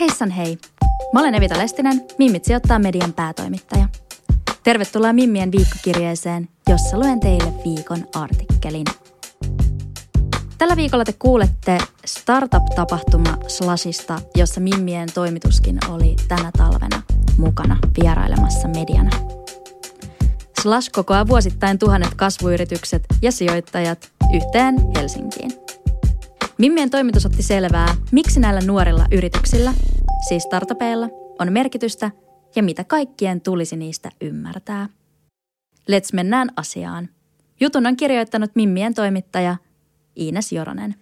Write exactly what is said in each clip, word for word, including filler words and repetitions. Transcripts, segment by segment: Heissan hei! Mä olen Evita Lestinen, Mimmit sijoittaa median päätoimittaja. Tervetuloa Mimmien viikkokirjeeseen, jossa luen teille viikon artikkelin. Tällä viikolla te kuulette startup-tapahtuma Slushista, jossa Mimmien toimituskin oli tänä talvena mukana vierailemassa mediana. Slush kokoaa vuosittain tuhannet kasvuyritykset ja sijoittajat yhteen Helsinkiin. Mimmien toimitus otti selvää, miksi näillä nuorilla yrityksillä, siis startupeilla, on merkitystä ja mitä kaikkien tulisi niistä ymmärtää. Let's mennään asiaan. Jutun on kirjoittanut Mimmien toimittaja Iines Joronen.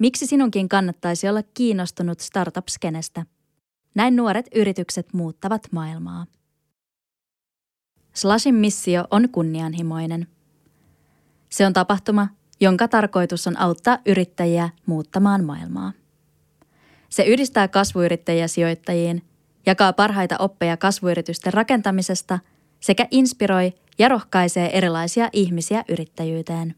Miksi sinunkin kannattaisi olla kiinnostunut startup-skenestä? Näin nuoret yritykset muuttavat maailmaa. Slushin missio on kunnianhimoinen. Se on tapahtuma, jonka tarkoitus on auttaa yrittäjiä muuttamaan maailmaa. Se yhdistää kasvuyrittäjiä sijoittajiin, jakaa parhaita oppeja kasvuyritysten rakentamisesta sekä inspiroi ja rohkaisee erilaisia ihmisiä yrittäjyyteen.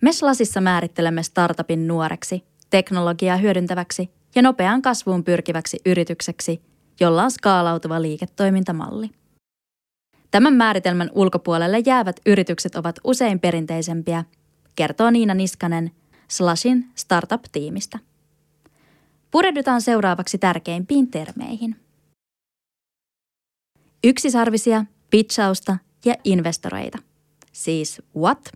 Me Slushissa määrittelemme startupin nuoreksi, teknologiaa hyödyntäväksi ja nopeaan kasvuun pyrkiväksi yritykseksi, jolla on skaalautuva liiketoimintamalli. Tämän määritelmän ulkopuolelle jäävät yritykset ovat usein perinteisempiä, kertoo Niina Niskanen Slushin startup-tiimistä. Pureudutaan seuraavaksi tärkeimpiin termeihin. Yksisarvisia, pitchausta ja investoreita, siis what?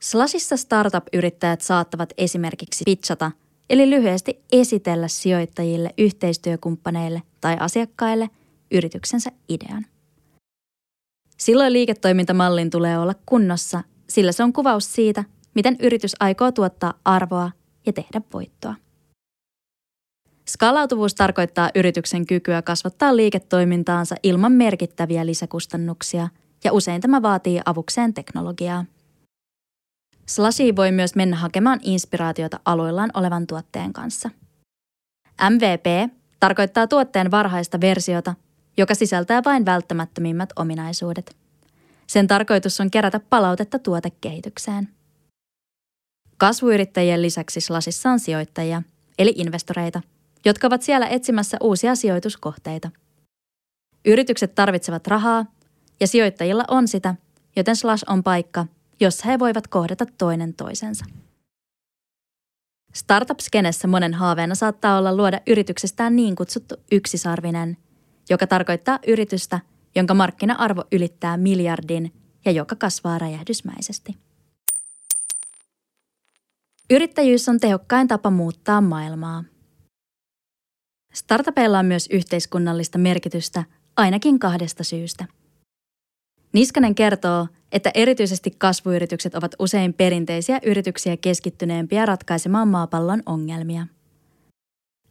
Slushissa startup-yrittäjät saattavat esimerkiksi pitchata, eli lyhyesti esitellä sijoittajille, yhteistyökumppaneille tai asiakkaille yrityksensä idean. Silloin liiketoimintamallin tulee olla kunnossa, sillä se on kuvaus siitä, miten yritys aikoo tuottaa arvoa ja tehdä voittoa. Skaalautuvuus tarkoittaa yrityksen kykyä kasvattaa liiketoimintaansa ilman merkittäviä lisäkustannuksia, ja usein tämä vaatii avukseen teknologiaa. Slushiin voi myös mennä hakemaan inspiraatiota aloillaan olevan tuotteen kanssa. M V P tarkoittaa tuotteen varhaista versiota, joka sisältää vain välttämättömimmät ominaisuudet. Sen tarkoitus on kerätä palautetta tuotekehitykseen. Kasvuyrittäjien lisäksi Slushissa on sijoittajia, eli investoreita, jotka ovat siellä etsimässä uusia sijoituskohteita. Yritykset tarvitsevat rahaa, ja sijoittajilla on sitä, joten Slush on paikka, jossa he voivat kohdata toinen toisensa. Startup-skenessä monen haaveena saattaa olla luoda yrityksestään niin kutsuttu yksisarvinen, joka tarkoittaa yritystä, jonka markkina-arvo ylittää miljardin ja joka kasvaa räjähdysmäisesti. Yrittäjyys on tehokkain tapa muuttaa maailmaa. Startupeilla on myös yhteiskunnallista merkitystä ainakin kahdesta syystä. Niskanen kertoo, että erityisesti kasvuyritykset ovat usein perinteisiä yrityksiä keskittyneempiä ratkaisemaan maapallon ongelmia.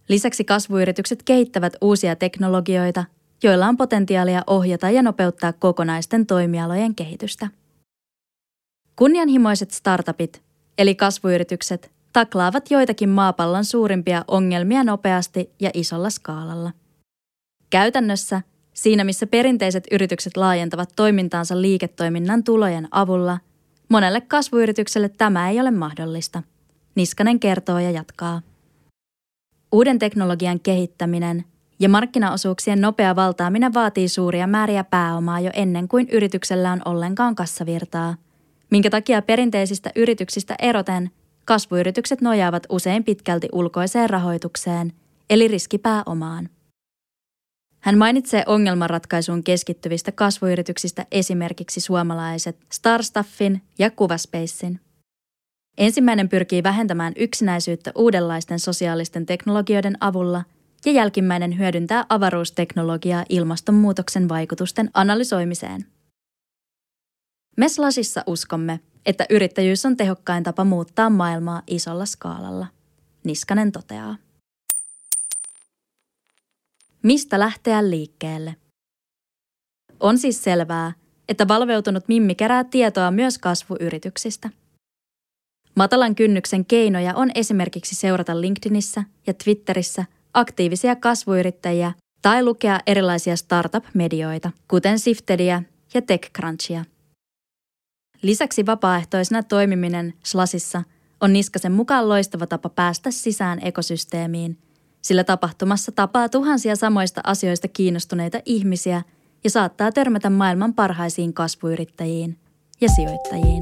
Lisäksi kasvuyritykset kehittävät uusia teknologioita, joilla on potentiaalia ohjata ja nopeuttaa kokonaisten toimialojen kehitystä. Kunnianhimoiset startupit, eli kasvuyritykset, taklaavat joitakin maapallon suurimpia ongelmia nopeasti ja isolla skaalalla. Käytännössä, siinä missä perinteiset yritykset laajentavat toimintaansa liiketoiminnan tulojen avulla, monelle kasvuyritykselle tämä ei ole mahdollista. Niskanen kertoo ja jatkaa. Uuden teknologian kehittäminen ja markkinaosuuksien nopea valtaaminen vaatii suuria määriä pääomaa jo ennen kuin yrityksellä on ollenkaan kassavirtaa, minkä takia perinteisistä yrityksistä eroten kasvuyritykset nojaavat usein pitkälti ulkoiseen rahoitukseen, eli riskipääomaan. Hän mainitsee ongelmanratkaisuun keskittyvistä kasvuyrityksistä esimerkiksi suomalaiset Star Staffin ja Kuva Spacen. Ensimmäinen pyrkii vähentämään yksinäisyyttä uudenlaisten sosiaalisten teknologioiden avulla ja jälkimmäinen hyödyntää avaruusteknologiaa ilmastonmuutoksen vaikutusten analysoimiseen. Me Slashissa uskomme, että yrittäjyys on tehokkain tapa muuttaa maailmaa isolla skaalalla, Niskanen toteaa. Mistä lähteä liikkeelle? On siis selvää, että valveutunut mimmi kerää tietoa myös kasvuyrityksistä. Matalan kynnyksen keinoja on esimerkiksi seurata LinkedInissä ja Twitterissä aktiivisia kasvuyrittäjiä tai lukea erilaisia startup-medioita, kuten Siftediä ja TechCrunchia. Lisäksi vapaaehtoisena toimiminen Slashissa on Niskasen mukaan loistava tapa päästä sisään ekosysteemiin, sillä tapahtumassa tapaa tuhansia samoista asioista kiinnostuneita ihmisiä ja saattaa törmätä maailman parhaisiin kasvuyrittäjiin ja sijoittajiin.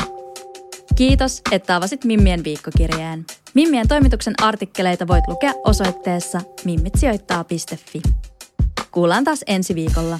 Kiitos, että avasit Mimmien viikkokirjeen. Mimmien toimituksen artikkeleita voit lukea osoitteessa mimmitsijoittaa piste fi. Kuullaan taas ensi viikolla.